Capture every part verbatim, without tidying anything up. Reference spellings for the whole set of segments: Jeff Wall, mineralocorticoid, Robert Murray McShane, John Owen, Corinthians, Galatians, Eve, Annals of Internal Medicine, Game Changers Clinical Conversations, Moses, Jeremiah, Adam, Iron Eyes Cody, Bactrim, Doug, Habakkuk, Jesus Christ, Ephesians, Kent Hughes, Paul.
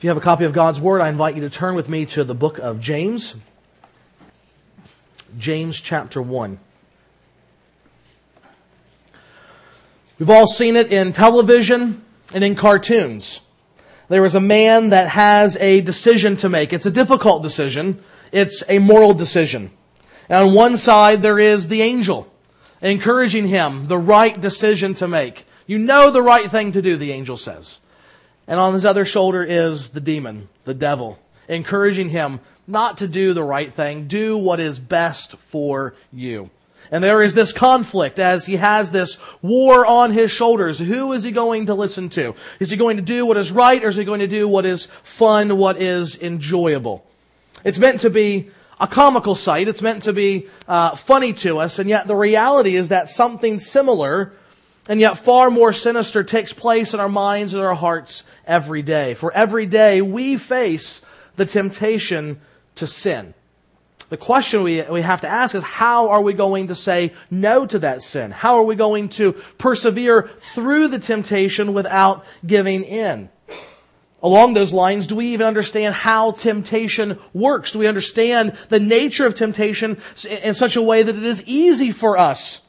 If you have a copy of God's Word, I invite you to turn with me to the book of James. James chapter one. We've all seen it in television and in cartoons. There is a man that has a decision to make. It's a difficult decision. It's a moral decision. And on one side, there is the angel encouraging him the right decision to make. You know the right thing to do, the angel says. And on his other shoulder is the demon, the devil, encouraging him not to do the right thing. Do what is best for you. And there is this conflict as he has this war on his shoulders. Who is he going to listen to? Is he going to do what is right, or is he going to do what is fun, what is enjoyable? It's meant to be a comical sight. It's meant to be uh, funny to us. And yet the reality is that something similar and yet far more sinister takes place in our minds and our hearts every day. For every day we face the temptation to sin. The question we, we have to ask is, how are we going to say no to that sin? How are we going to persevere through the temptation without giving in? Along those lines, do we even understand how temptation works? Do we understand the nature of temptation in such a way that it is easy for us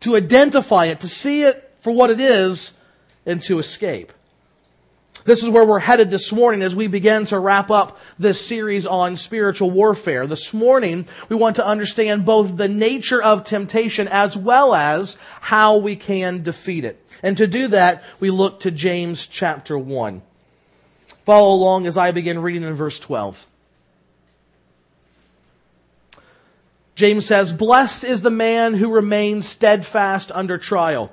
to identify it, to see it for what it is, and to escape? This is where we're headed this morning as we begin to wrap up this series on spiritual warfare. This morning, we want to understand both the nature of temptation as well as how we can defeat it. And to do that, we look to James chapter one. Follow along as I begin reading in verse twelve. James says, "Blessed is the man who remains steadfast under trial.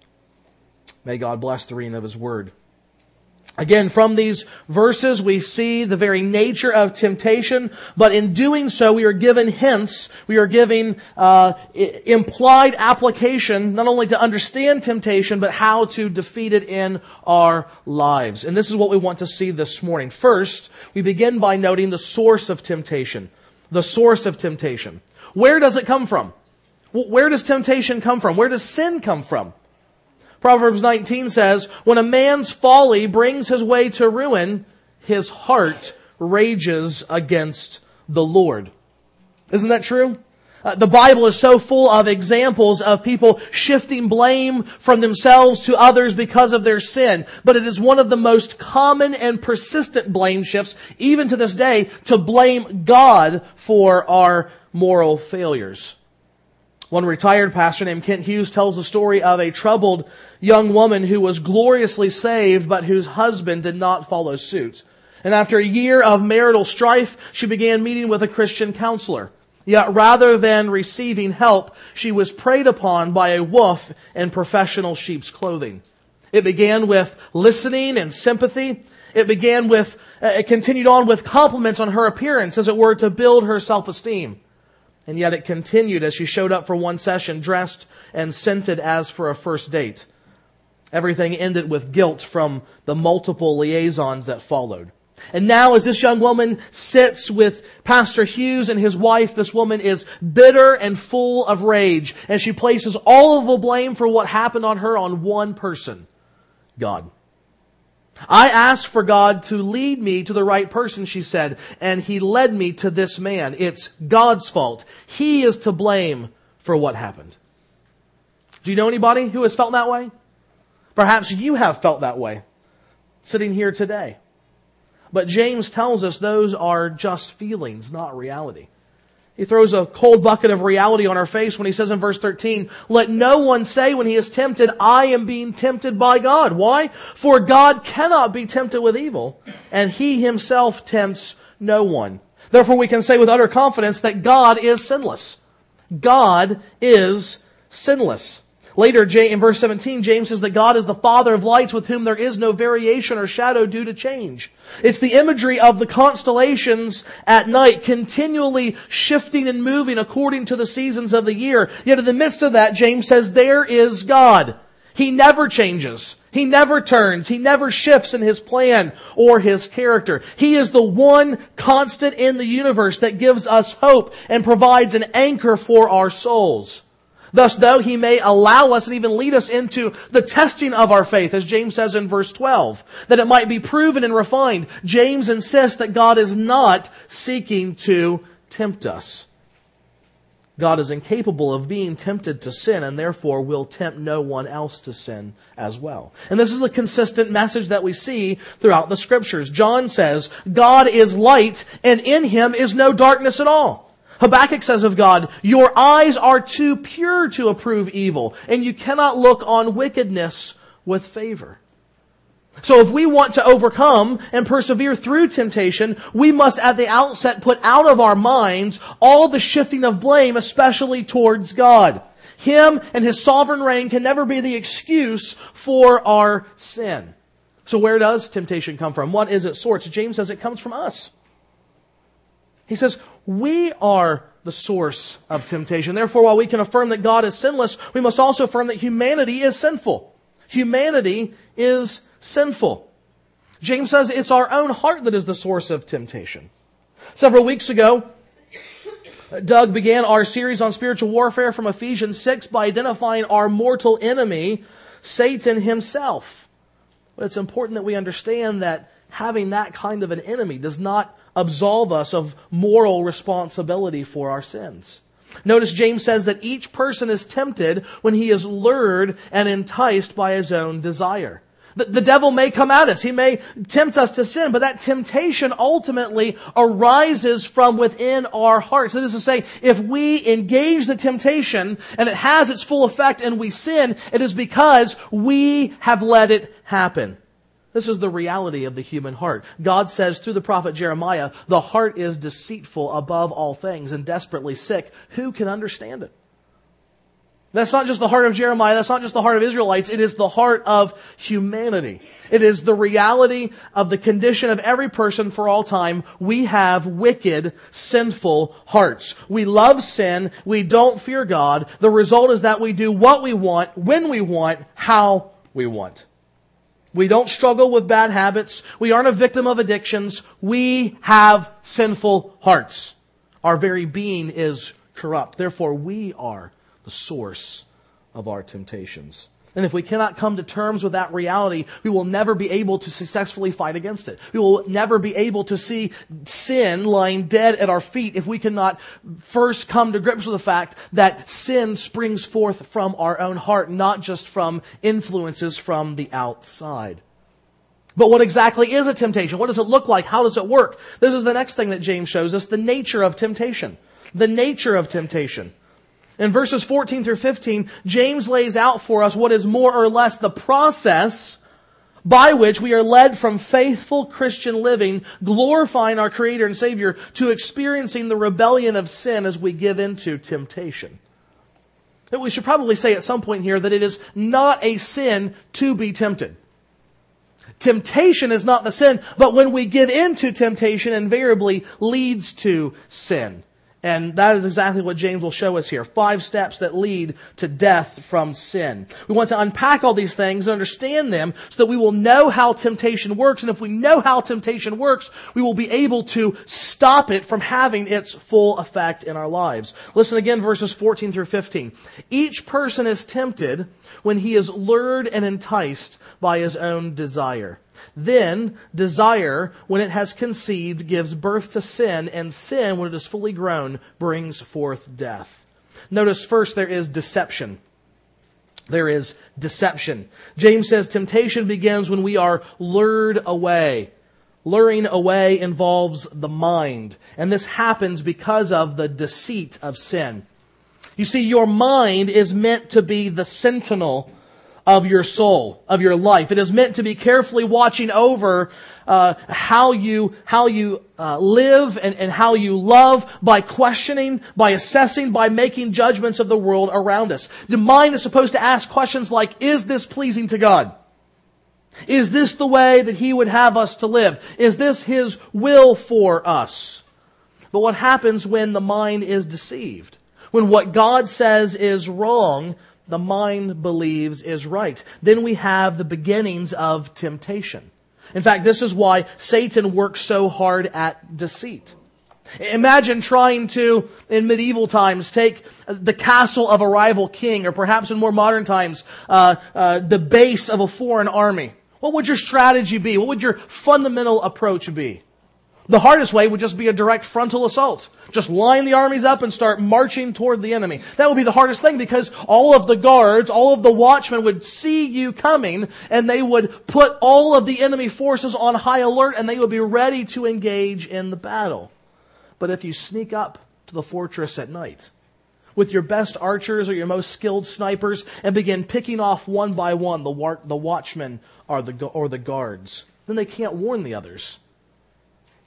May God bless the reading of His Word. Again, from these verses, we see the very nature of temptation, but in doing so, we are given hints, we are giving uh, implied application, not only to understand temptation, but how to defeat it in our lives. And this is what we want to see this morning. First, we begin by noting the source of temptation. The source of temptation. Where does it come from? Where does temptation come from? Where does sin come from? Proverbs nineteen says, "When a man's folly brings his way to ruin, his heart rages against the Lord." Isn't that true? Uh, the Bible is so full of examples of people shifting blame from themselves to others because of their sin. But it is one of the most common and persistent blame shifts, even to this day, to blame God for our moral failures. One retired pastor named Kent Hughes tells the story of a troubled young woman who was gloriously saved, but whose husband did not follow suit. And after a year of marital strife, she began meeting with a Christian counselor. Yet rather than receiving help, she was preyed upon by a wolf in professional sheep's clothing. It began with listening and sympathy. It began with, uh, it continued on with compliments on her appearance, as it were, to build her self-esteem. And yet it continued as she showed up for one session dressed and scented as for a first date. Everything ended with guilt from the multiple liaisons that followed. And now as this young woman sits with Pastor Hughes and his wife, this woman is bitter and full of rage. And she places all of the blame for what happened on her on one person, God. "I asked for God to lead me to the right person," she said, "and He led me to this man. It's God's fault. He is to blame for what happened." Do you know anybody who has felt that way? Perhaps you have felt that way, sitting here today. But James tells us those are just feelings, not reality. He throws a cold bucket of reality on our face when he says in verse thirteen, "Let no one say when he is tempted, I am being tempted by God." Why? "For God cannot be tempted with evil, and He Himself tempts no one. Therefore we can say with utter confidence that God is sinless." God is sinless. Later, in verse seventeen, James says that God is the Father of lights with whom there is no variation or shadow due to change. It's the imagery of the constellations at night continually shifting and moving according to the seasons of the year. Yet in the midst of that, James says, there is God. He never changes. He never turns. He never shifts in His plan or His character. He is the one constant in the universe that gives us hope and provides an anchor for our souls. Thus, though He may allow us and even lead us into the testing of our faith, as James says in verse twelve, that it might be proven and refined, James insists that God is not seeking to tempt us. God is incapable of being tempted to sin and therefore will tempt no one else to sin as well. And this is the consistent message that we see throughout the Scriptures. John says, God is light and in Him is no darkness at all. Habakkuk says of God, your eyes are too pure to approve evil and you cannot look on wickedness with favor. So if we want to overcome and persevere through temptation, we must at the outset put out of our minds all the shifting of blame, especially towards God. Him and His sovereign reign can never be the excuse for our sin. So where does temptation come from? What is its source? James says it comes from us. He says, we are the source of temptation. Therefore, while we can affirm that God is sinless, we must also affirm that humanity is sinful. Humanity is sinful. Sinful. James says it's our own heart that is the source of temptation. Several weeks ago, Doug began our series on spiritual warfare from Ephesians six by identifying our mortal enemy, Satan himself. But it's important that we understand that having that kind of an enemy does not absolve us of moral responsibility for our sins. Notice James says that each person is tempted when he is lured and enticed by his own desire. The, the devil may come at us. He may tempt us to sin, but that temptation ultimately arises from within our hearts. That is to say, if we engage the temptation and it has its full effect and we sin, it is because we have let it happen. This is the reality of the human heart. God says through the prophet Jeremiah, the heart is deceitful above all things and desperately sick. Who can understand it? That's not just the heart of Jeremiah. That's not just the heart of Israelites. It is the heart of humanity. It is the reality of the condition of every person for all time. We have wicked, sinful hearts. We love sin. We don't fear God. The result is that we do what we want, when we want, how we want. We don't struggle with bad habits. We aren't a victim of addictions. We have sinful hearts. Our very being is corrupt. Therefore, we are the source of our temptations. And if we cannot come to terms with that reality, we will never be able to successfully fight against it. We will never be able to see sin lying dead at our feet if we cannot first come to grips with the fact that sin springs forth from our own heart, not just from influences from the outside. But what exactly is a temptation? What does it look like? How does it work? This is the next thing that James shows us, the nature of temptation. The nature of temptation. In verses fourteen through fifteen, James lays out for us what is more or less the process by which we are led from faithful Christian living, glorifying our Creator and Savior, to experiencing the rebellion of sin as we give into temptation. And we should probably say at some point here that it is not a sin to be tempted. Temptation is not the sin, but when we give into temptation, invariably leads to sin. And that is exactly what James will show us here. Five steps that lead to death from sin. We want to unpack all these things and understand them so that we will know how temptation works. And if we know how temptation works, we will be able to stop it from having its full effect in our lives. Listen again, verses fourteen through fifteen. Each person is tempted when he is lured and enticed by his own desire. Then desire, when it has conceived, gives birth to sin, and sin, when it is fully grown, brings forth death. Notice first there is deception. There is deception. James says temptation begins when we are lured away. Luring away involves the mind, and this happens because of the deceit of sin. You see, your mind is meant to be the sentinel of your soul, of your life. It is meant to be carefully watching over uh, how you how you uh, live and, and how you love by questioning, by assessing, by making judgments of the world around us. The mind is supposed to ask questions like, is this pleasing to God? Is this the way that He would have us to live? Is this His will for us? But what happens when the mind is deceived? When what God says is wrong, the mind believes is right. Then we have the beginnings of temptation. In fact, this is why Satan works so hard at deceit. Imagine trying to, in medieval times, take the castle of a rival king, or perhaps in more modern times, uh, uh, the base of a foreign army. What would your strategy be? What would your fundamental approach be? The hardest way would just be a direct frontal assault. Just line the armies up and start marching toward the enemy. That would be the hardest thing, because all of the guards, all of the watchmen would see you coming, and they would put all of the enemy forces on high alert, and they would be ready to engage in the battle. But if you sneak up to the fortress at night with your best archers or your most skilled snipers and begin picking off one by one the, war- the watchmen or the, gu- or the guards, then they can't warn the others.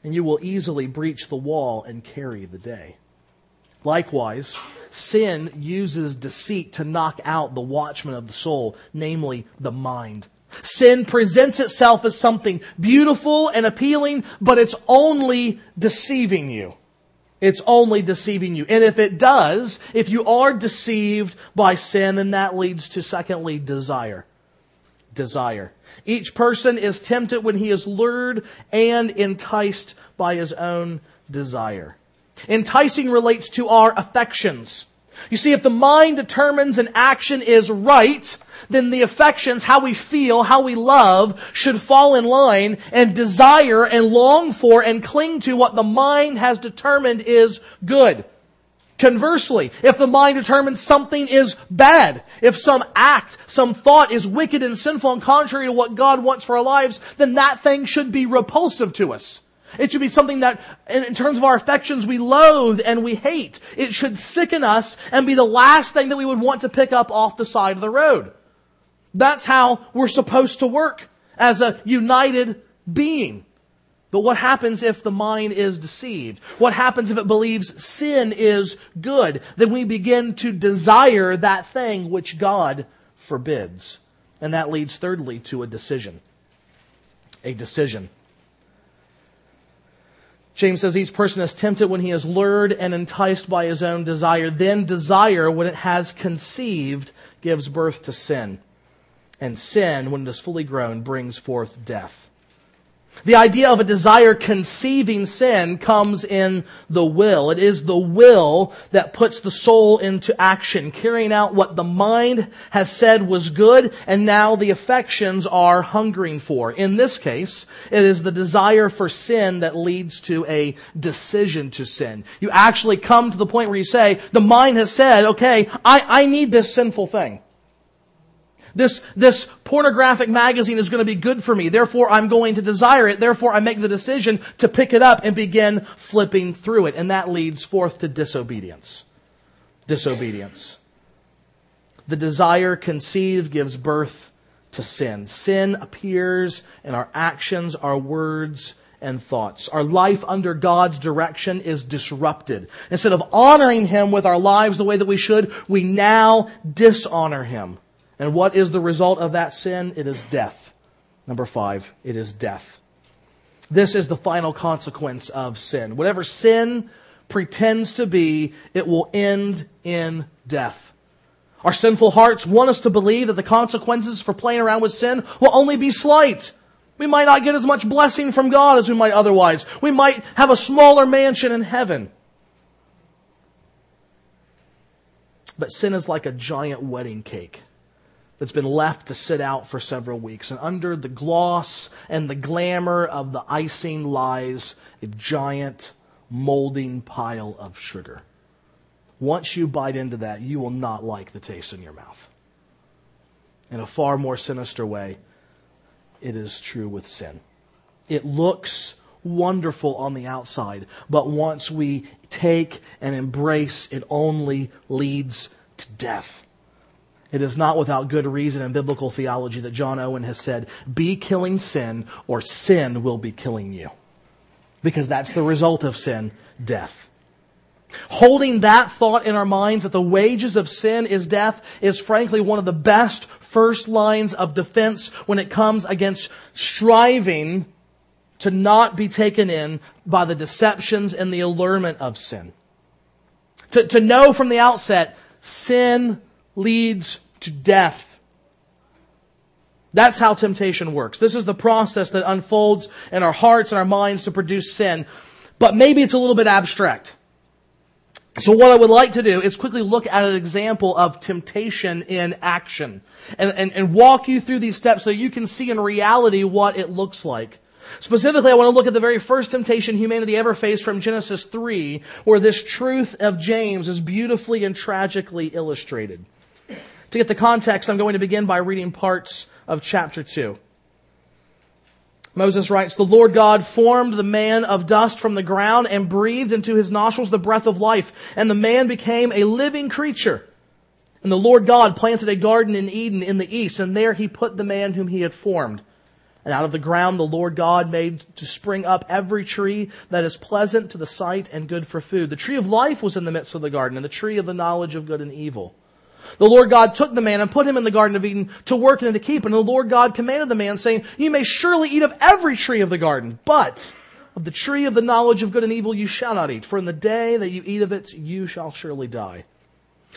And you will easily breach the wall and carry the day. Likewise, sin uses deceit to knock out the watchman of the soul, namely the mind. Sin presents itself as something beautiful and appealing, but it's only deceiving you. It's only deceiving you. And if it does, if you are deceived by sin, then that leads to, secondly, desire. Desire. Each person is tempted when he is lured and enticed by his own desire. Enticing relates to our affections. You see, if the mind determines an action is right, then the affections, how we feel, how we love, should fall in line and desire and long for and cling to what the mind has determined is good. Conversely, if the mind determines something is bad, if some act, some thought is wicked and sinful and contrary to what God wants for our lives, then that thing should be repulsive to us. It should be something that, in terms of our affections, we loathe and we hate. It should sicken us and be the last thing that we would want to pick up off the side of the road. That's how we're supposed to work as a united being. But what happens if the mind is deceived? What happens if it believes sin is good? Then we begin to desire that thing which God forbids. And that leads, thirdly, to a decision. A decision. James says each person is tempted when he is lured and enticed by his own desire. Then desire, when it has conceived, gives birth to sin. And sin, when it is fully grown, brings forth death. The idea of a desire conceiving sin comes in the will. It is the will that puts the soul into action, carrying out what the mind has said was good, and now the affections are hungering for. In this case, it is the desire for sin that leads to a decision to sin. You actually come to the point where you say, the mind has said, okay, I, I need this sinful thing. This, this pornographic magazine is going to be good for me. Therefore, I'm going to desire it. Therefore, I make the decision to pick it up and begin flipping through it. And that leads forth to disobedience. Disobedience. The desire conceived gives birth to sin. Sin appears in our actions, our words, and thoughts. Our life under God's direction is disrupted. Instead of honoring Him with our lives the way that we should, we now dishonor Him. And what is the result of that sin? It is death. Number five, it is death. This is the final consequence of sin. Whatever sin pretends to be, it will end in death. Our sinful hearts want us to believe that the consequences for playing around with sin will only be slight. We might not get as much blessing from God as we might otherwise. We might have a smaller mansion in heaven. But sin is like a giant wedding cake that's been left to sit out for several weeks. And under the gloss and the glamour of the icing lies a giant molding pile of sugar. Once you bite into that, you will not like the taste in your mouth. In a far more sinister way, it is true with sin. It looks wonderful on the outside, but once we take and embrace, it only leads to death. It is not without good reason in biblical theology that John Owen has said, be killing sin or sin will be killing you. Because that's the result of sin, death. Holding that thought in our minds that the wages of sin is death is frankly one of the best first lines of defense when it comes against striving to not be taken in by the deceptions and the allurement of sin. To, to know from the outset, sin leads to death. That's how temptation works. This is the process that unfolds in our hearts and our minds to produce sin. But maybe it's a little bit abstract. So what I would like to do is quickly look at an example of temptation in action and, and, and walk you through these steps so you can see in reality what it looks like. Specifically, I want to look at the very first temptation humanity ever faced from Genesis three, where this truth of James is beautifully and tragically illustrated. To get the context, I'm going to begin by reading parts of chapter two. Moses writes, the Lord God formed the man of dust from the ground and breathed into his nostrils the breath of life, and the man became a living creature. And the Lord God planted a garden in Eden in the east, and there he put the man whom he had formed. And out of the ground the Lord God made to spring up every tree that is pleasant to the sight and good for food. The tree of life was in the midst of the garden, and the tree of the knowledge of good and evil. The Lord God took the man and put him in the Garden of Eden to work and to keep. And the Lord God commanded the man, saying, you may surely eat of every tree of the garden, but of the tree of the knowledge of good and evil you shall not eat. For in the day that you eat of it, you shall surely die.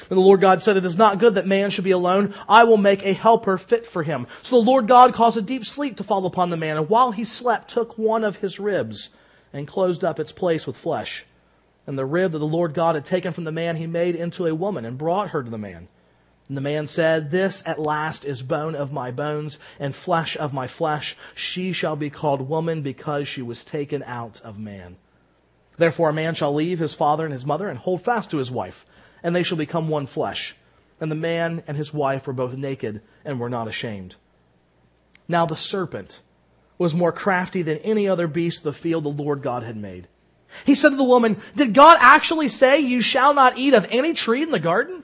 And the Lord God said, it is not good that man should be alone. I will make a helper fit for him. So the Lord God caused a deep sleep to fall upon the man. And while he slept, took one of his ribs and closed up its place with flesh. And the rib that the Lord God had taken from the man, he made into a woman and brought her to the man. And the man said, this at last is bone of my bones and flesh of my flesh. She shall be called woman because she was taken out of man. Therefore a man shall leave his father and his mother and hold fast to his wife, and they shall become one flesh. And the man and his wife were both naked and were not ashamed. Now the serpent was more crafty than any other beast of the field the Lord God had made. He said to the woman, did God actually say you shall not eat of any tree in the garden?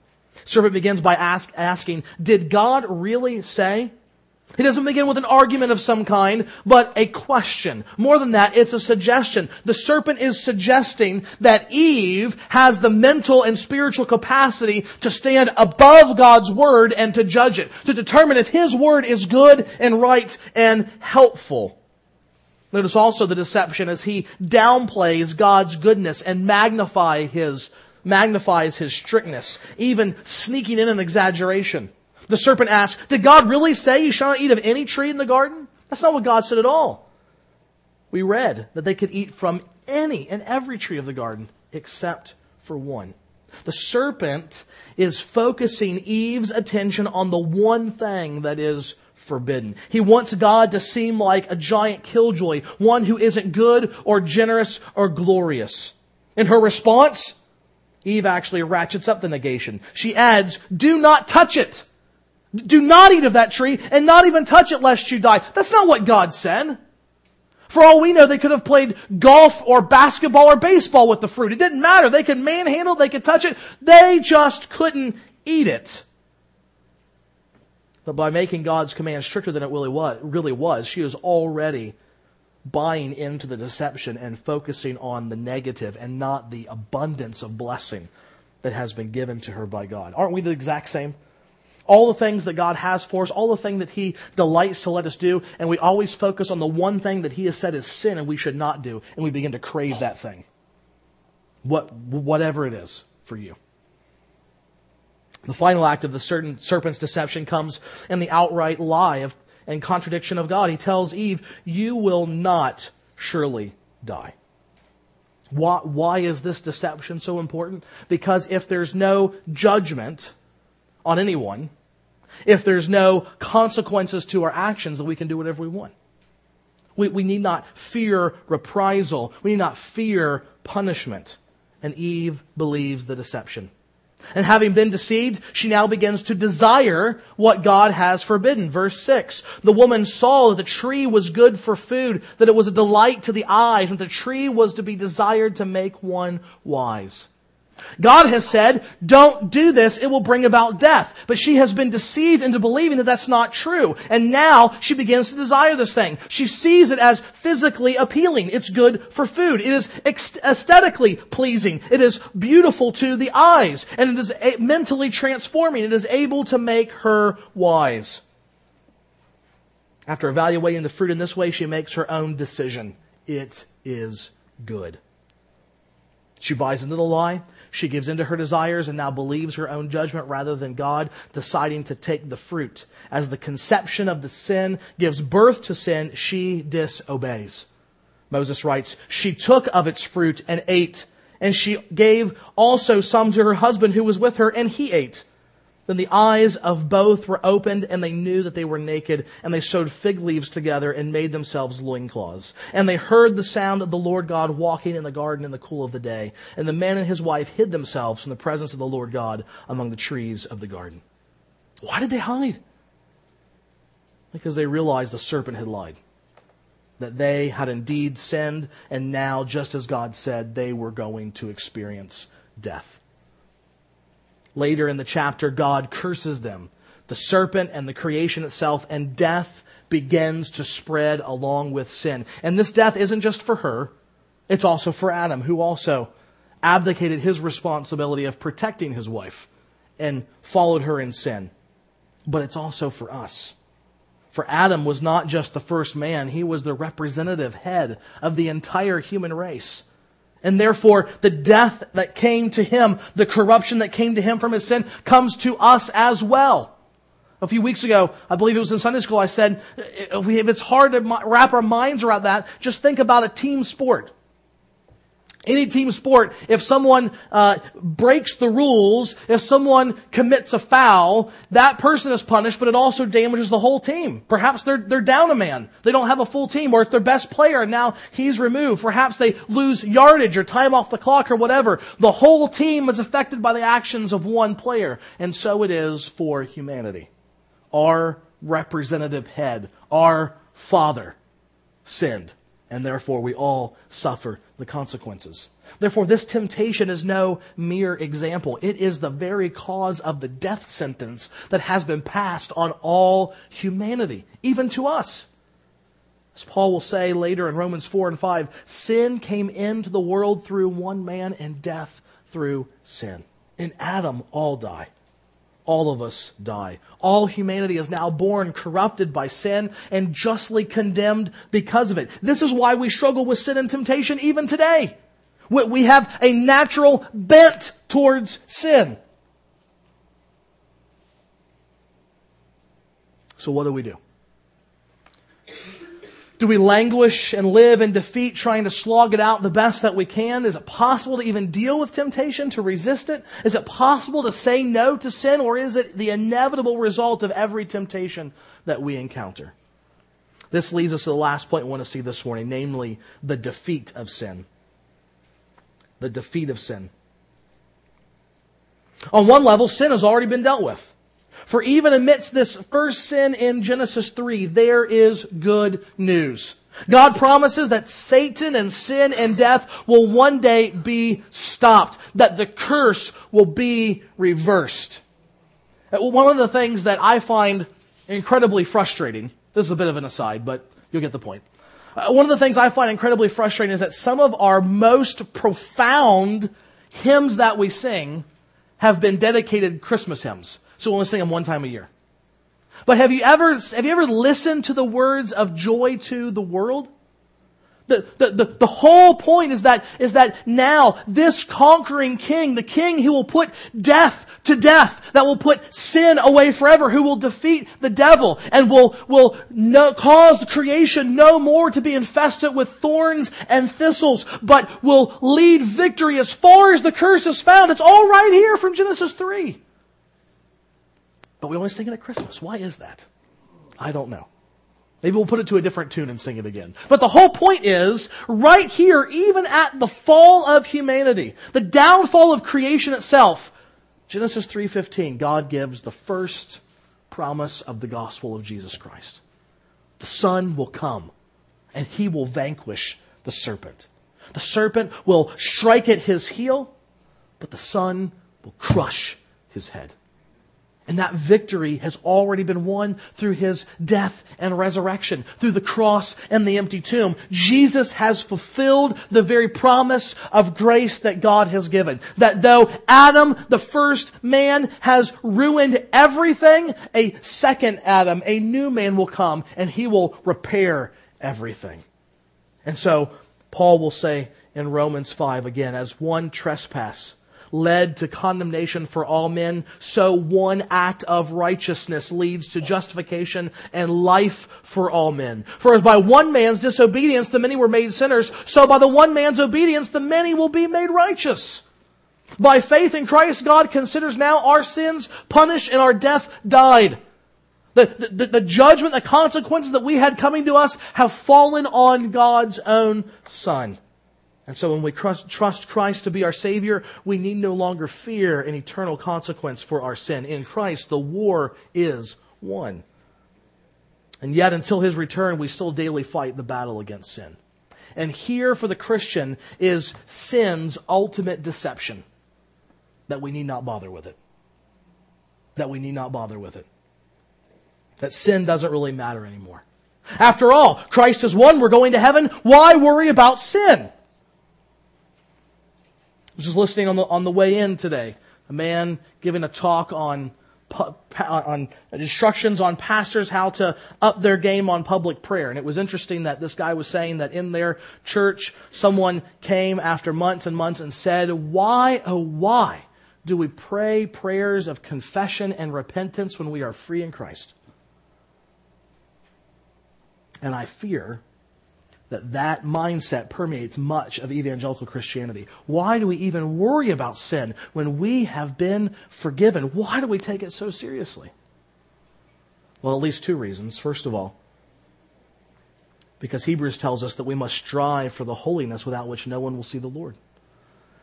Serpent begins by ask, asking, did God really say? He doesn't begin with an argument of some kind, but a question. More than that, it's a suggestion. The serpent is suggesting that Eve has the mental and spiritual capacity to stand above God's word and to judge it, to determine if his word is good and right and helpful. Notice also the deception as he downplays God's goodness and magnify his magnifies his strictness, even sneaking in an exaggeration. The serpent asks, did God really say you shall not eat of any tree in the garden? That's not what God said at all. We read that they could eat from any and every tree of the garden except for one. The serpent is focusing Eve's attention on the one thing that is forbidden. He wants God to seem like a giant killjoy, one who isn't good or generous or glorious. In her response, Eve actually ratchets up the negation. She adds, do not touch it. Do not eat of that tree and not even touch it lest you die. That's not what God said. For all we know, they could have played golf or basketball or baseball with the fruit. It didn't matter. They could manhandle, they could touch it. They just couldn't eat it. But by making God's command stricter than it really was, really was, she is already buying into the deception and focusing on the negative and not the abundance of blessing that has been given to her by God. Aren't we the exact same? All the things that God has for us, all the things that he delights to let us do, and we always focus on the one thing that he has said is sin and we should not do, and we begin to crave that thing. What, whatever it is for you. The final act of the certain serpent's deception comes in the outright lie of and contradiction of God. He tells Eve, you will not surely die. Why, why is this deception so important? Because if there's no judgment on anyone, If there's no consequences to our actions, then we can do whatever we want. We, we need not fear reprisal. We need not fear punishment. And Eve believes the deception. And having been deceived, she now begins to desire what God has forbidden. Verse six, the woman saw that the tree was good for food, that it was a delight to the eyes, and the tree was to be desired to make one wise. God has said, don't do this, it will bring about death. But she has been deceived into believing that that's not true. And now she begins to desire this thing. She sees it as physically appealing. It's good for food. It is aesthetically pleasing. It is beautiful to the eyes. And it is mentally transforming. It is able to make her wise. After evaluating the fruit in this way, she makes her own decision. It is good. She buys into the lie. She gives into her desires and now believes her own judgment rather than God, deciding to take the fruit. As the conception of the sin gives birth to sin, she disobeys. Moses writes, she took of its fruit and ate, and she gave also some to her husband who was with her, and he ate. Then the eyes of both were opened, and they knew that they were naked, and they sewed fig leaves together and made themselves loincloths. And they heard the sound of the Lord God walking in the garden in the cool of the day. And the man and his wife hid themselves from the presence of the Lord God among the trees of the garden. Why did they hide? Because they realized the serpent had lied, that they had indeed sinned, and now, just as God said, they were going to experience death. Later in the chapter, God curses them, the serpent and the creation itself, and death begins to spread along with sin. And this death isn't just for her, it's also for Adam, who also abdicated his responsibility of protecting his wife and followed her in sin. But it's also for us. For Adam was not just the first man, he was the representative head of the entire human race. And therefore, the death that came to him, the corruption that came to him from his sin, comes to us as well. A few weeks ago, I believe it was in Sunday school, I said, if it's hard to wrap our minds around that, just think about a team sport. Any team sport, if someone uh, breaks the rules, if someone commits a foul, that person is punished, but it also damages the whole team. Perhaps they're they're down a man. They don't have a full team, or it's their best player, and now he's removed. Perhaps they lose yardage or time off the clock or whatever. The whole team is affected by the actions of one player, and so it is for humanity. Our representative head, our Father, sinned. And therefore, we all suffer the consequences. Therefore, this temptation is no mere example. It is the very cause of the death sentence that has been passed on all humanity, even to us. As Paul will say later in Romans four and five, sin came into the world through one man and death through sin. In Adam, all die. All of us die. All humanity is now born corrupted by sin and justly condemned because of it. This is why we struggle with sin and temptation even today. We have a natural bent towards sin. So what do we do? Do we languish and live in defeat, trying to slog it out the best that we can? Is it possible to even deal with temptation, to resist it? Is it possible to say no to sin, or is it the inevitable result of every temptation that we encounter? This leads us to the last point I want to see this morning, namely the defeat of sin. The defeat of sin. On one level, sin has already been dealt with. For even amidst this first sin in Genesis three, there is good news. God promises that Satan and sin and death will one day be stopped, that the curse will be reversed. One of the things that I find incredibly frustrating, this is a bit of an aside, but you'll get the point. One of the things I find incredibly frustrating is that some of our most profound hymns that we sing have been dedicated Christmas hymns. So we only sing them one time a year. But have you ever, have you ever listened to the words of Joy to the World? The, the, the, the whole point is that, is that now this conquering king, the king who will put death to death, that will put sin away forever, who will defeat the devil and will, will no, cause creation no more to be infested with thorns and thistles, but will lead victory as far as the curse is found. It's all right here from Genesis three. But we always sing it at Christmas. Why is that? I don't know. Maybe we'll put it to a different tune and sing it again. But the whole point is, right here, even at the fall of humanity, the downfall of creation itself, Genesis three fifteen, God gives the first promise of the gospel of Jesus Christ. The Son will come, and He will vanquish the serpent. The serpent will strike at His heel, but the Son will crush His head. And that victory has already been won through His death and resurrection, through the cross and the empty tomb. Jesus has fulfilled the very promise of grace that God has given. That though Adam, the first man, has ruined everything, a second Adam, a new man will come and he will repair everything. And so Paul will say in Romans five again, as one trespass led to condemnation for all men, so one act of righteousness leads to justification and life for all men. For as by one man's disobedience the many were made sinners, so by the one man's obedience the many will be made righteous. By faith in Christ, God considers now our sins punished and our death died. The, the, the judgment, the consequences that we had coming to us have fallen on God's own Son. And so when we trust Christ to be our Savior, we need no longer fear an eternal consequence for our sin. In Christ, the war is won. And yet, until His return, we still daily fight the battle against sin. And here for the Christian is sin's ultimate deception, that we need not bother with it. That we need not bother with it. That sin doesn't really matter anymore. After all, Christ has won. We're going to heaven. Why worry about sin? I was just listening on the on the way in today. A man giving a talk on on instructions on pastors how to up their game on public prayer, and it was interesting that this guy was saying that in their church, someone came after months and months and said, "Why, oh why, do we pray prayers of confession and repentance when we are free in Christ?" And I fear that that mindset permeates much of evangelical Christianity. Why do we even worry about sin when we have been forgiven? Why do we take it so seriously? Well, at least two reasons. First of all, because Hebrews tells us that we must strive for the holiness without which no one will see the Lord.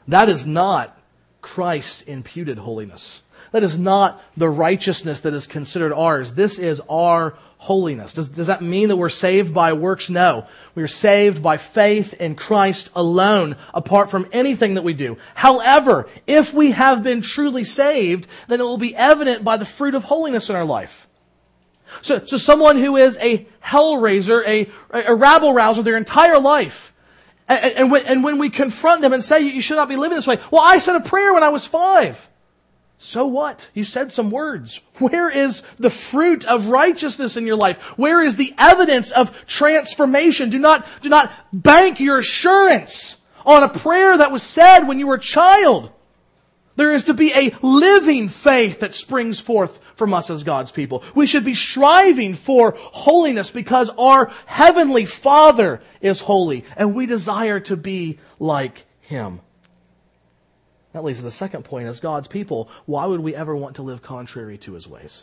That is not Christ's imputed holiness. That is not the righteousness that is considered ours. This is our holiness. Does, does that mean that we're saved by works? No. We are saved by faith in Christ alone, apart from anything that we do. However, if we have been truly saved, then it will be evident by the fruit of holiness in our life. So, so someone who is a hellraiser, a, a rabble-rouser their entire life, and, and, when, and when we confront them and say, you should not be living this way, well, I said a prayer when I was five. So what? You said some words. Where is the fruit of righteousness in your life? Where is the evidence of transformation? Do not, do not bank your assurance on a prayer that was said when you were a child. There is to be a living faith that springs forth from us as God's people. We should be striving for holiness because our heavenly Father is holy and we desire to be like Him. That leads to the second point. As God's people, why would we ever want to live contrary to His ways?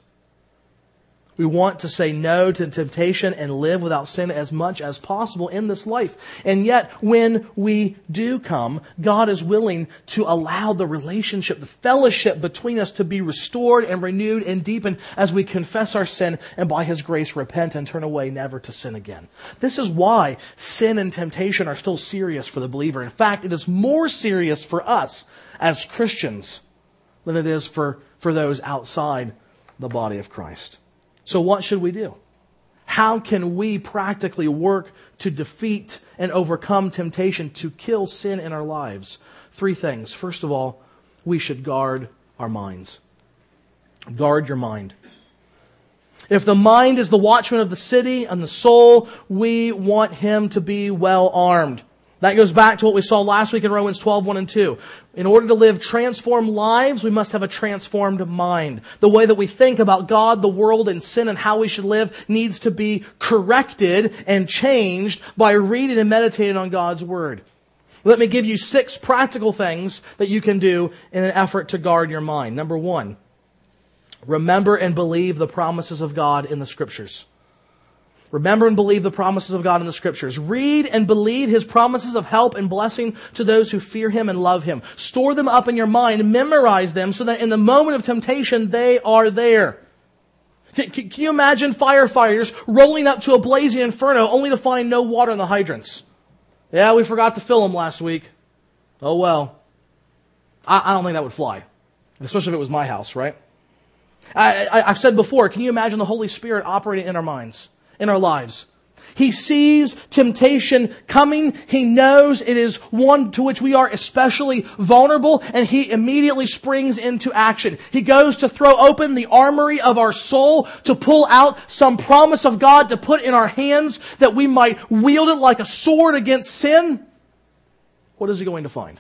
We want to say no to temptation and live without sin as much as possible in this life. And yet, when we do come, God is willing to allow the relationship, the fellowship between us to be restored and renewed and deepened as we confess our sin and by His grace repent and turn away never to sin again. This is why sin and temptation are still serious for the believer. In fact, it is more serious for us as Christians than it is for, for those outside the body of Christ. So what should we do? How can we practically work to defeat and overcome temptation to kill sin in our lives? Three things. First of all, we should guard our minds. Guard your mind. If the mind is the watchman of the city and the soul, we want him to be well armed. That goes back to what we saw last week in Romans twelve, one and two. In order to live transformed lives, we must have a transformed mind. The way that we think about God, the world, and sin and how we should live needs to be corrected and changed by reading and meditating on God's Word. Let me give you six practical things that you can do in an effort to guard your mind. Number one, Remember and believe the promises of God in the Scriptures. Remember and believe the promises of God in the Scriptures. Read and believe His promises of help and blessing to those who fear Him and love Him. Store them up in your mind. Memorize them so that in the moment of temptation, they are there. Can, can, can you imagine firefighters rolling up to a blazing inferno only to find no water in the hydrants? Yeah, we forgot to fill them last week. Oh well. I, I don't think that would fly. Especially if it was my house, right? I, I, I've said before, can you imagine the Holy Spirit operating in our minds? In our lives. He sees temptation coming. He knows it is one to which we are especially vulnerable, and He immediately springs into action. He goes to throw open the armory of our soul, to pull out some promise of God to put in our hands that we might wield it like a sword against sin. What is He going to find?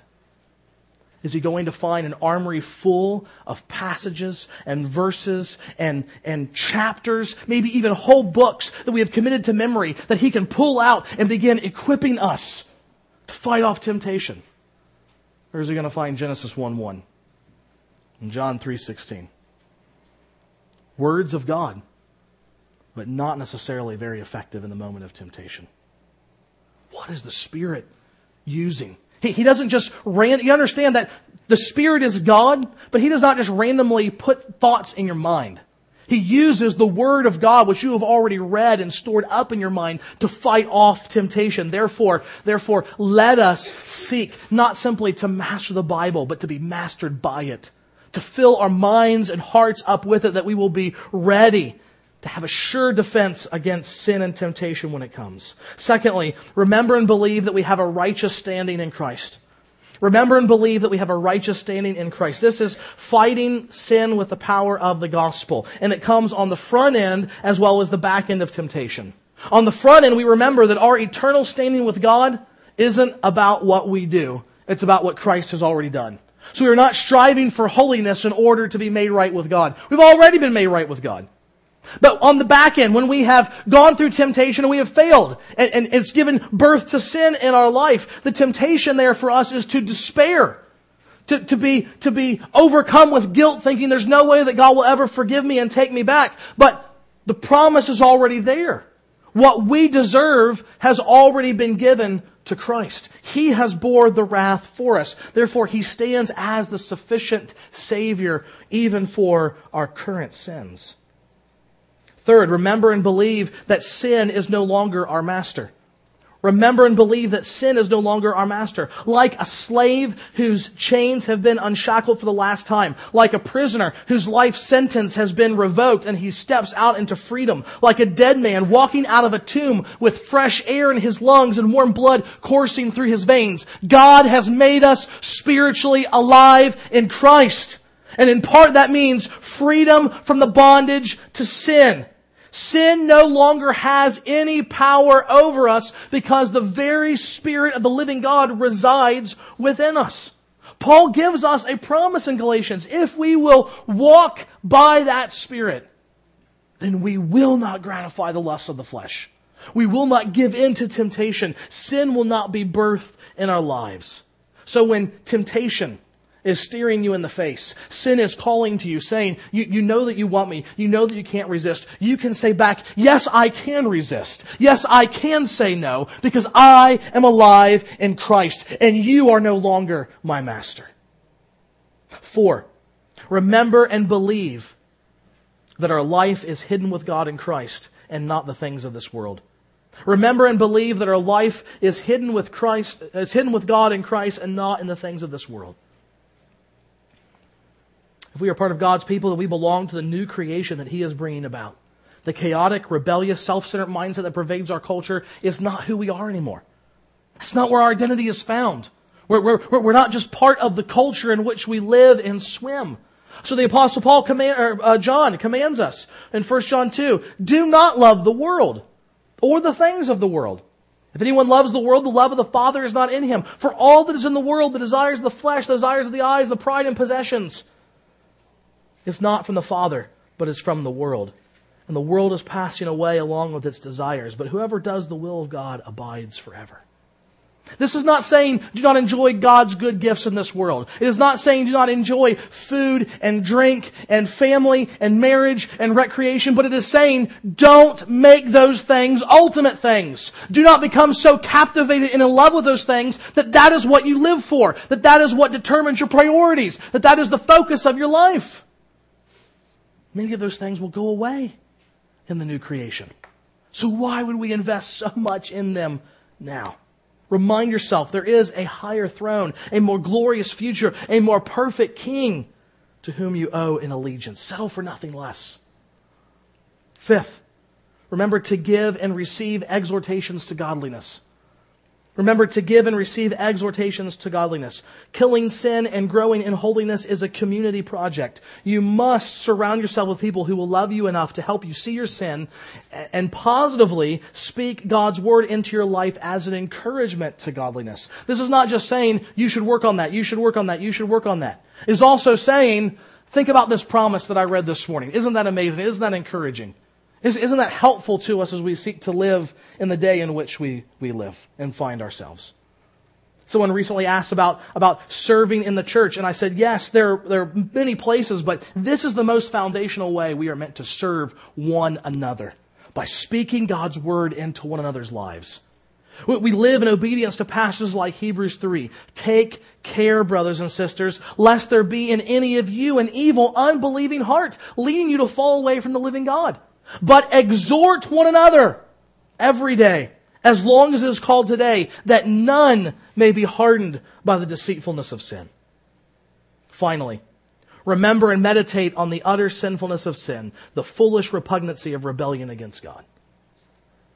Is He going to find an armory full of passages and verses and, and chapters, maybe even whole books that we have committed to memory that He can pull out and begin equipping us to fight off temptation? Or is He going to find Genesis one one and John three sixteen? Words of God, but not necessarily very effective in the moment of temptation. What is the Spirit using? He, he doesn't just ran, you understand that the Spirit is God, but He does not just randomly put thoughts in your mind. He uses the Word of God, which you have already read and stored up in your mind, to fight off temptation. Therefore, therefore, let us seek not simply to master the Bible, but to be mastered by it, to fill our minds and hearts up with it, that we will be ready to have a sure defense against sin and temptation when it comes. Secondly, remember and believe that we have a righteous standing in Christ. Remember and believe that we have a righteous standing in Christ. This is fighting sin with the power of the gospel. And it comes on the front end as well as the back end of temptation. On the front end, we remember that our eternal standing with God isn't about what we do. It's about what Christ has already done. So we are not striving for holiness in order to be made right with God. We've already been made right with God. But on the back end, when we have gone through temptation and we have failed, and, and it's given birth to sin in our life, the temptation there for us is to despair, to, to be to be overcome with guilt, thinking there's no way that God will ever forgive me and take me back. But the promise is already there. What we deserve has already been given to Christ. He has bore the wrath for us. Therefore, He stands as the sufficient Savior even for our current sins. Third, remember and believe that sin is no longer our master. Remember and believe that sin is no longer our master. Like a slave whose chains have been unshackled for the last time. Like a prisoner whose life sentence has been revoked and he steps out into freedom. Like a dead man walking out of a tomb with fresh air in his lungs and warm blood coursing through his veins. God has made us spiritually alive in Christ. And in part that means freedom from the bondage to sin. Sin no longer has any power over us because the very Spirit of the living God resides within us. Paul gives us a promise in Galatians. If we will walk by that Spirit, then we will not gratify the lusts of the flesh. We will not give in to temptation. Sin will not be birthed in our lives. So when temptation is staring you in the face, sin is calling to you, saying, you, you know that you want me. You know that you can't resist. You can say back, yes, I can resist. Yes, I can say no, because I am alive in Christ, and you are no longer my master. Four, remember and believe that our life is hidden with God in Christ and not the things of this world. Remember and believe that our life is hidden with Christ, is hidden with God in Christ and not in the things of this world. If we are part of God's people, then we belong to the new creation that He is bringing about. The chaotic, rebellious, self-centered mindset that pervades our culture is not who we are anymore. That's not where our identity is found. We're, we're, we're not just part of the culture in which we live and swim. So the Apostle Paul command, or, uh, John commands us in First John two, do not love the world or the things of the world. If anyone loves the world, the love of the Father is not in him. For all that is in the world, the desires of the flesh, the desires of the eyes, the pride and possessions, it's not from the Father, but it's from the world. And the world is passing away along with its desires. But whoever does the will of God abides forever. This is not saying do not enjoy God's good gifts in this world. It is not saying do not enjoy food and drink and family and marriage and recreation, but it is saying don't make those things ultimate things. Do not become so captivated and in love with those things that that is what you live for, that that is what determines your priorities, that that is the focus of your life. Many of those things will go away in the new creation. So why would we invest so much in them now? Remind yourself there is a higher throne, a more glorious future, a more perfect king to whom you owe an allegiance. Settle for nothing less. Fifth, remember to give and receive exhortations to godliness. Remember to give and receive exhortations to godliness. Killing sin and growing in holiness is a community project. You must surround yourself with people who will love you enough to help you see your sin and positively speak God's word into your life as an encouragement to godliness. This is not just saying, you should work on that, you should work on that, you should work on that. It is also saying, think about this promise that I read this morning. Isn't that amazing? Isn't that encouraging? Isn't that helpful to us as we seek to live in the day in which we, we live and find ourselves? Someone recently asked about, about serving in the church, and I said, yes, there, there are many places, but this is the most foundational way we are meant to serve one another, by speaking God's word into one another's lives. We live in obedience to passages like Hebrews three. Take care, brothers and sisters, lest there be in any of you an evil, unbelieving heart, leading you to fall away from the living God. But exhort one another every day, as long as it is called today, that none may be hardened by the deceitfulness of sin. Finally, remember and meditate on the utter sinfulness of sin, the foolish repugnancy of rebellion against God.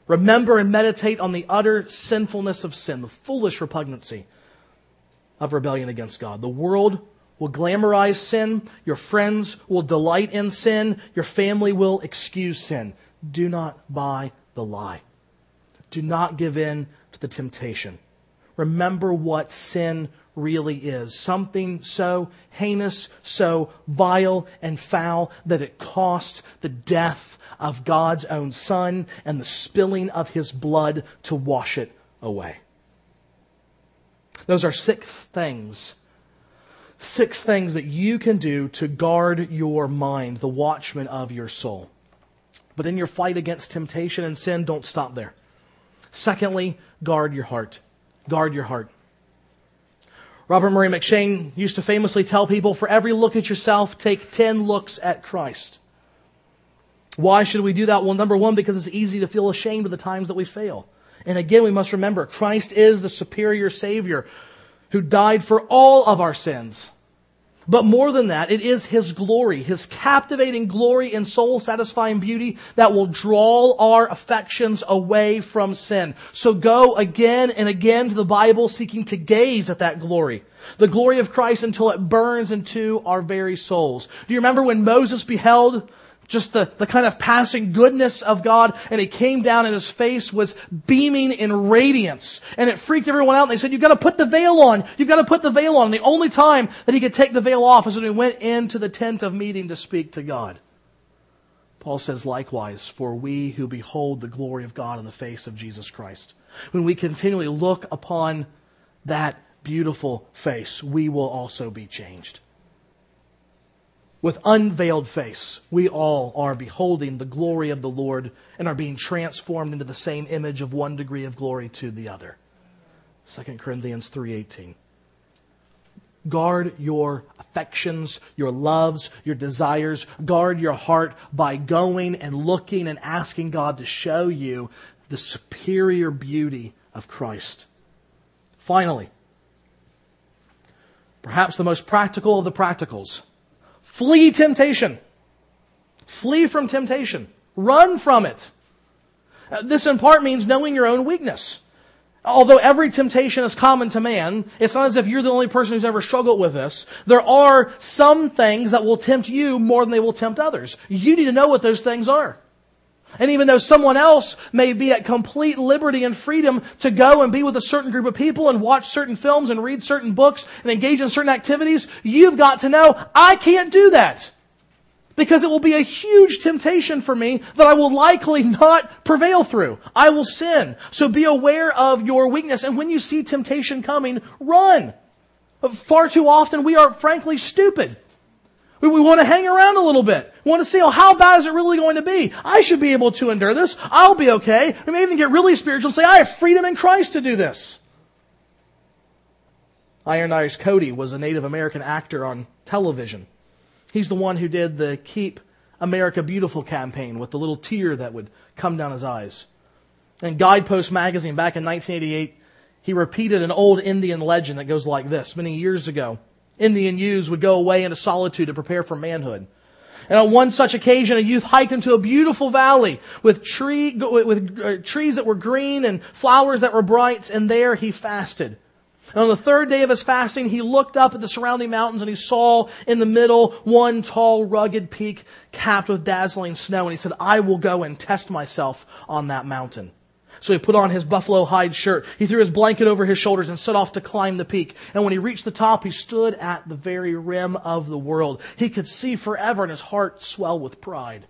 Remember and meditate on the utter sinfulness of sin, the foolish repugnancy of rebellion against God. The world will glamorize sin, your friends will delight in sin, your family will excuse sin. Do not buy the lie. Do not give in to the temptation. Remember what sin really is. Something so heinous, so vile and foul that it cost the death of God's own Son and the spilling of His blood to wash it away. Those are six things Six things that you can do to guard your mind, the watchman of your soul. But in your fight against temptation and sin, don't stop there. Secondly, guard your heart. Guard your heart. Robert Murray McShane used to famously tell people, for every look at yourself, take ten looks at Christ. Why should we do that? Well, number one, because it's easy to feel ashamed of the times that we fail. And again, we must remember, Christ is the superior Savior who died for all of our sins. But more than that, it is His glory, His captivating glory and soul-satisfying beauty that will draw our affections away from sin. So go again and again to the Bible seeking to gaze at that glory, the glory of Christ, until it burns into our very souls. Do you remember when Moses beheld just the, the kind of passing goodness of God, and He came down and His face was beaming in radiance, and it freaked everyone out, and they said, you've got to put the veil on, you've got to put the veil on. And the only time that he could take the veil off is when he went into the tent of meeting to speak to God. Paul says, likewise, for we who behold the glory of God in the face of Jesus Christ, when we continually look upon that beautiful face, we will also be changed. With unveiled face, we all are beholding the glory of the Lord and are being transformed into the same image of one degree of glory to the other. Second Corinthians three eighteen. Guard your affections, your loves, your desires. Guard your heart by going and looking and asking God to show you the superior beauty of Christ. Finally, perhaps the most practical of the practicals, flee temptation. Flee from temptation. Run from it. This in part means knowing your own weakness. Although every temptation is common to man, it's not as if you're the only person who's ever struggled with this. There are some things that will tempt you more than they will tempt others. You need to know what those things are. And even though someone else may be at complete liberty and freedom to go and be with a certain group of people and watch certain films and read certain books and engage in certain activities, you've got to know, I can't do that. because it will be a huge temptation for me that I will likely not prevail through. I will sin. So be aware of your weakness. And when you see temptation coming, run. Far too often we are frankly stupid. We, we want to hang around a little bit. We want to see, oh, how bad is it really going to be? I should be able to endure this. I'll be okay. We may even get really spiritual and say, I have freedom in Christ to do this. Iron Eyes Cody was a Native American actor on television. He's the one who did the Keep America Beautiful campaign with the little tear that would come down his eyes. In Guidepost magazine back in nineteen eighty-eight, he repeated an old Indian legend that goes like this. Many years ago, Indian youths would go away into solitude to prepare for manhood. And on one such occasion, a youth hiked into a beautiful valley with, tree, with trees that were green and flowers that were bright, and there he fasted. And on the third day of his fasting, he looked up at the surrounding mountains and he saw in the middle one tall, rugged peak capped with dazzling snow. And he said, I will go and test myself on that mountain. So he put on his buffalo hide shirt. He threw his blanket over his shoulders and set off to climb the peak. And when he reached the top, he stood at the very rim of the world. He could see forever and his heart swelled with pride.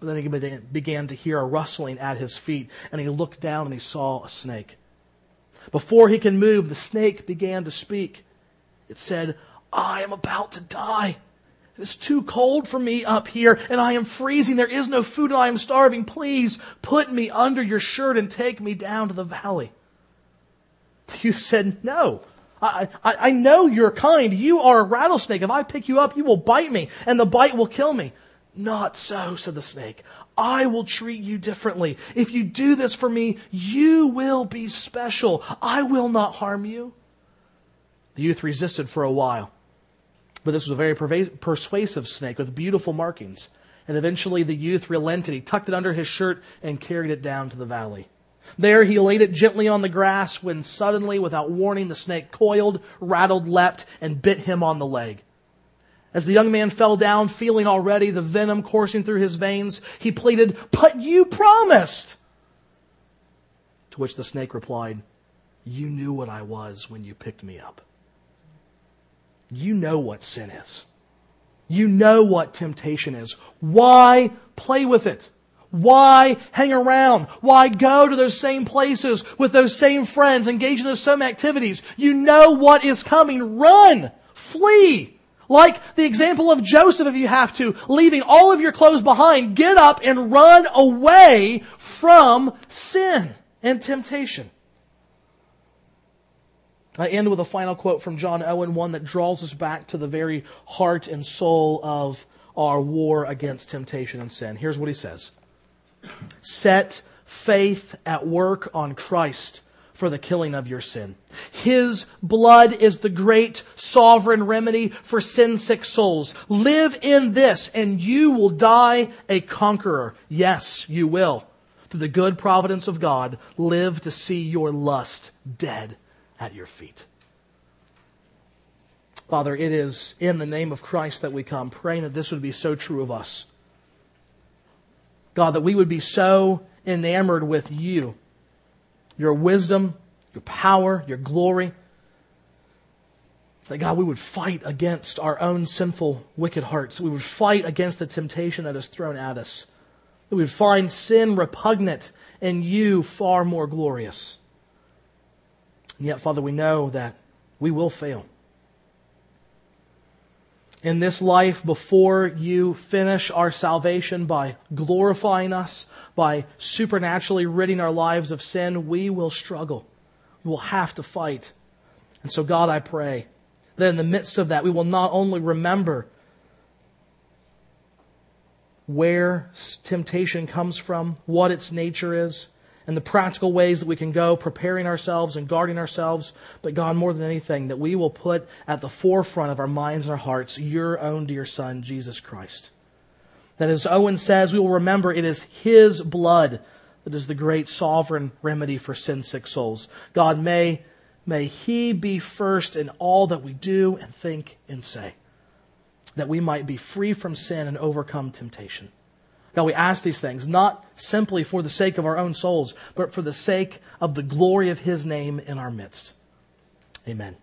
But then he began to hear a rustling at his feet. And he looked down and he saw a snake. Before he can move, the snake began to speak. It said, I am about to die. It is too cold for me up here, and I am freezing. There is no food, and I am starving. Please put me under your shirt and take me down to the valley. The youth said, no. I, I, I know you're kind. You are a rattlesnake. If I pick you up, you will bite me, and the bite will kill me. Not so, said the snake. I will treat you differently. If you do this for me, you will be special. I will not harm you. The youth resisted for a while, but this was a very persuasive snake with beautiful markings. And eventually the youth relented. He tucked it under his shirt and carried it down to the valley. There he laid it gently on the grass when suddenly, without warning, the snake coiled, rattled, leapt, and bit him on the leg. As the young man fell down, feeling already the venom coursing through his veins, he pleaded, but you promised. To which the snake replied, you knew what I was when you picked me up. You know what sin is. You know what temptation is. Why play with it? Why hang around? Why go to those same places with those same friends, engage in those same activities? You know what is coming. Run! Flee! Like the example of Joseph, if you have to, leaving all of your clothes behind, get up and run away from sin and temptation. I end with a final quote from John Owen, one that draws us back to the very heart and soul of our war against temptation and sin. Here's what he says. Set faith at work on Christ for the killing of your sin. His blood is the great sovereign remedy for sin-sick souls. Live in this and you will die a conqueror. Yes, you will. Through the good providence of God, live to see your lust dead at your feet. Father, it is in the name of Christ that we come, praying that this would be so true of us. God, that we would be so enamored with you, your wisdom, your power, your glory, that God, we would fight against our own sinful, wicked hearts. We would fight against the temptation that is thrown at us. That we would find sin repugnant and you far more glorious. And yet, Father, we know that we will fail. In this life, before you finish our salvation by glorifying us, by supernaturally ridding our lives of sin, we will struggle. We will have to fight. And so, God, I pray that in the midst of that, we will not only remember where temptation comes from, what its nature is, and the practical ways that we can go preparing ourselves and guarding ourselves. But God, more than anything, that we will put at the forefront of our minds and our hearts your own dear Son, Jesus Christ. That as Owen says, we will remember it is his blood that is the great sovereign remedy for sin-sick souls. God, may, may he be first in all that we do and think and say, that we might be free from sin and overcome temptation. God, we ask these things not simply for the sake of our own souls, but for the sake of the glory of his name in our midst. Amen.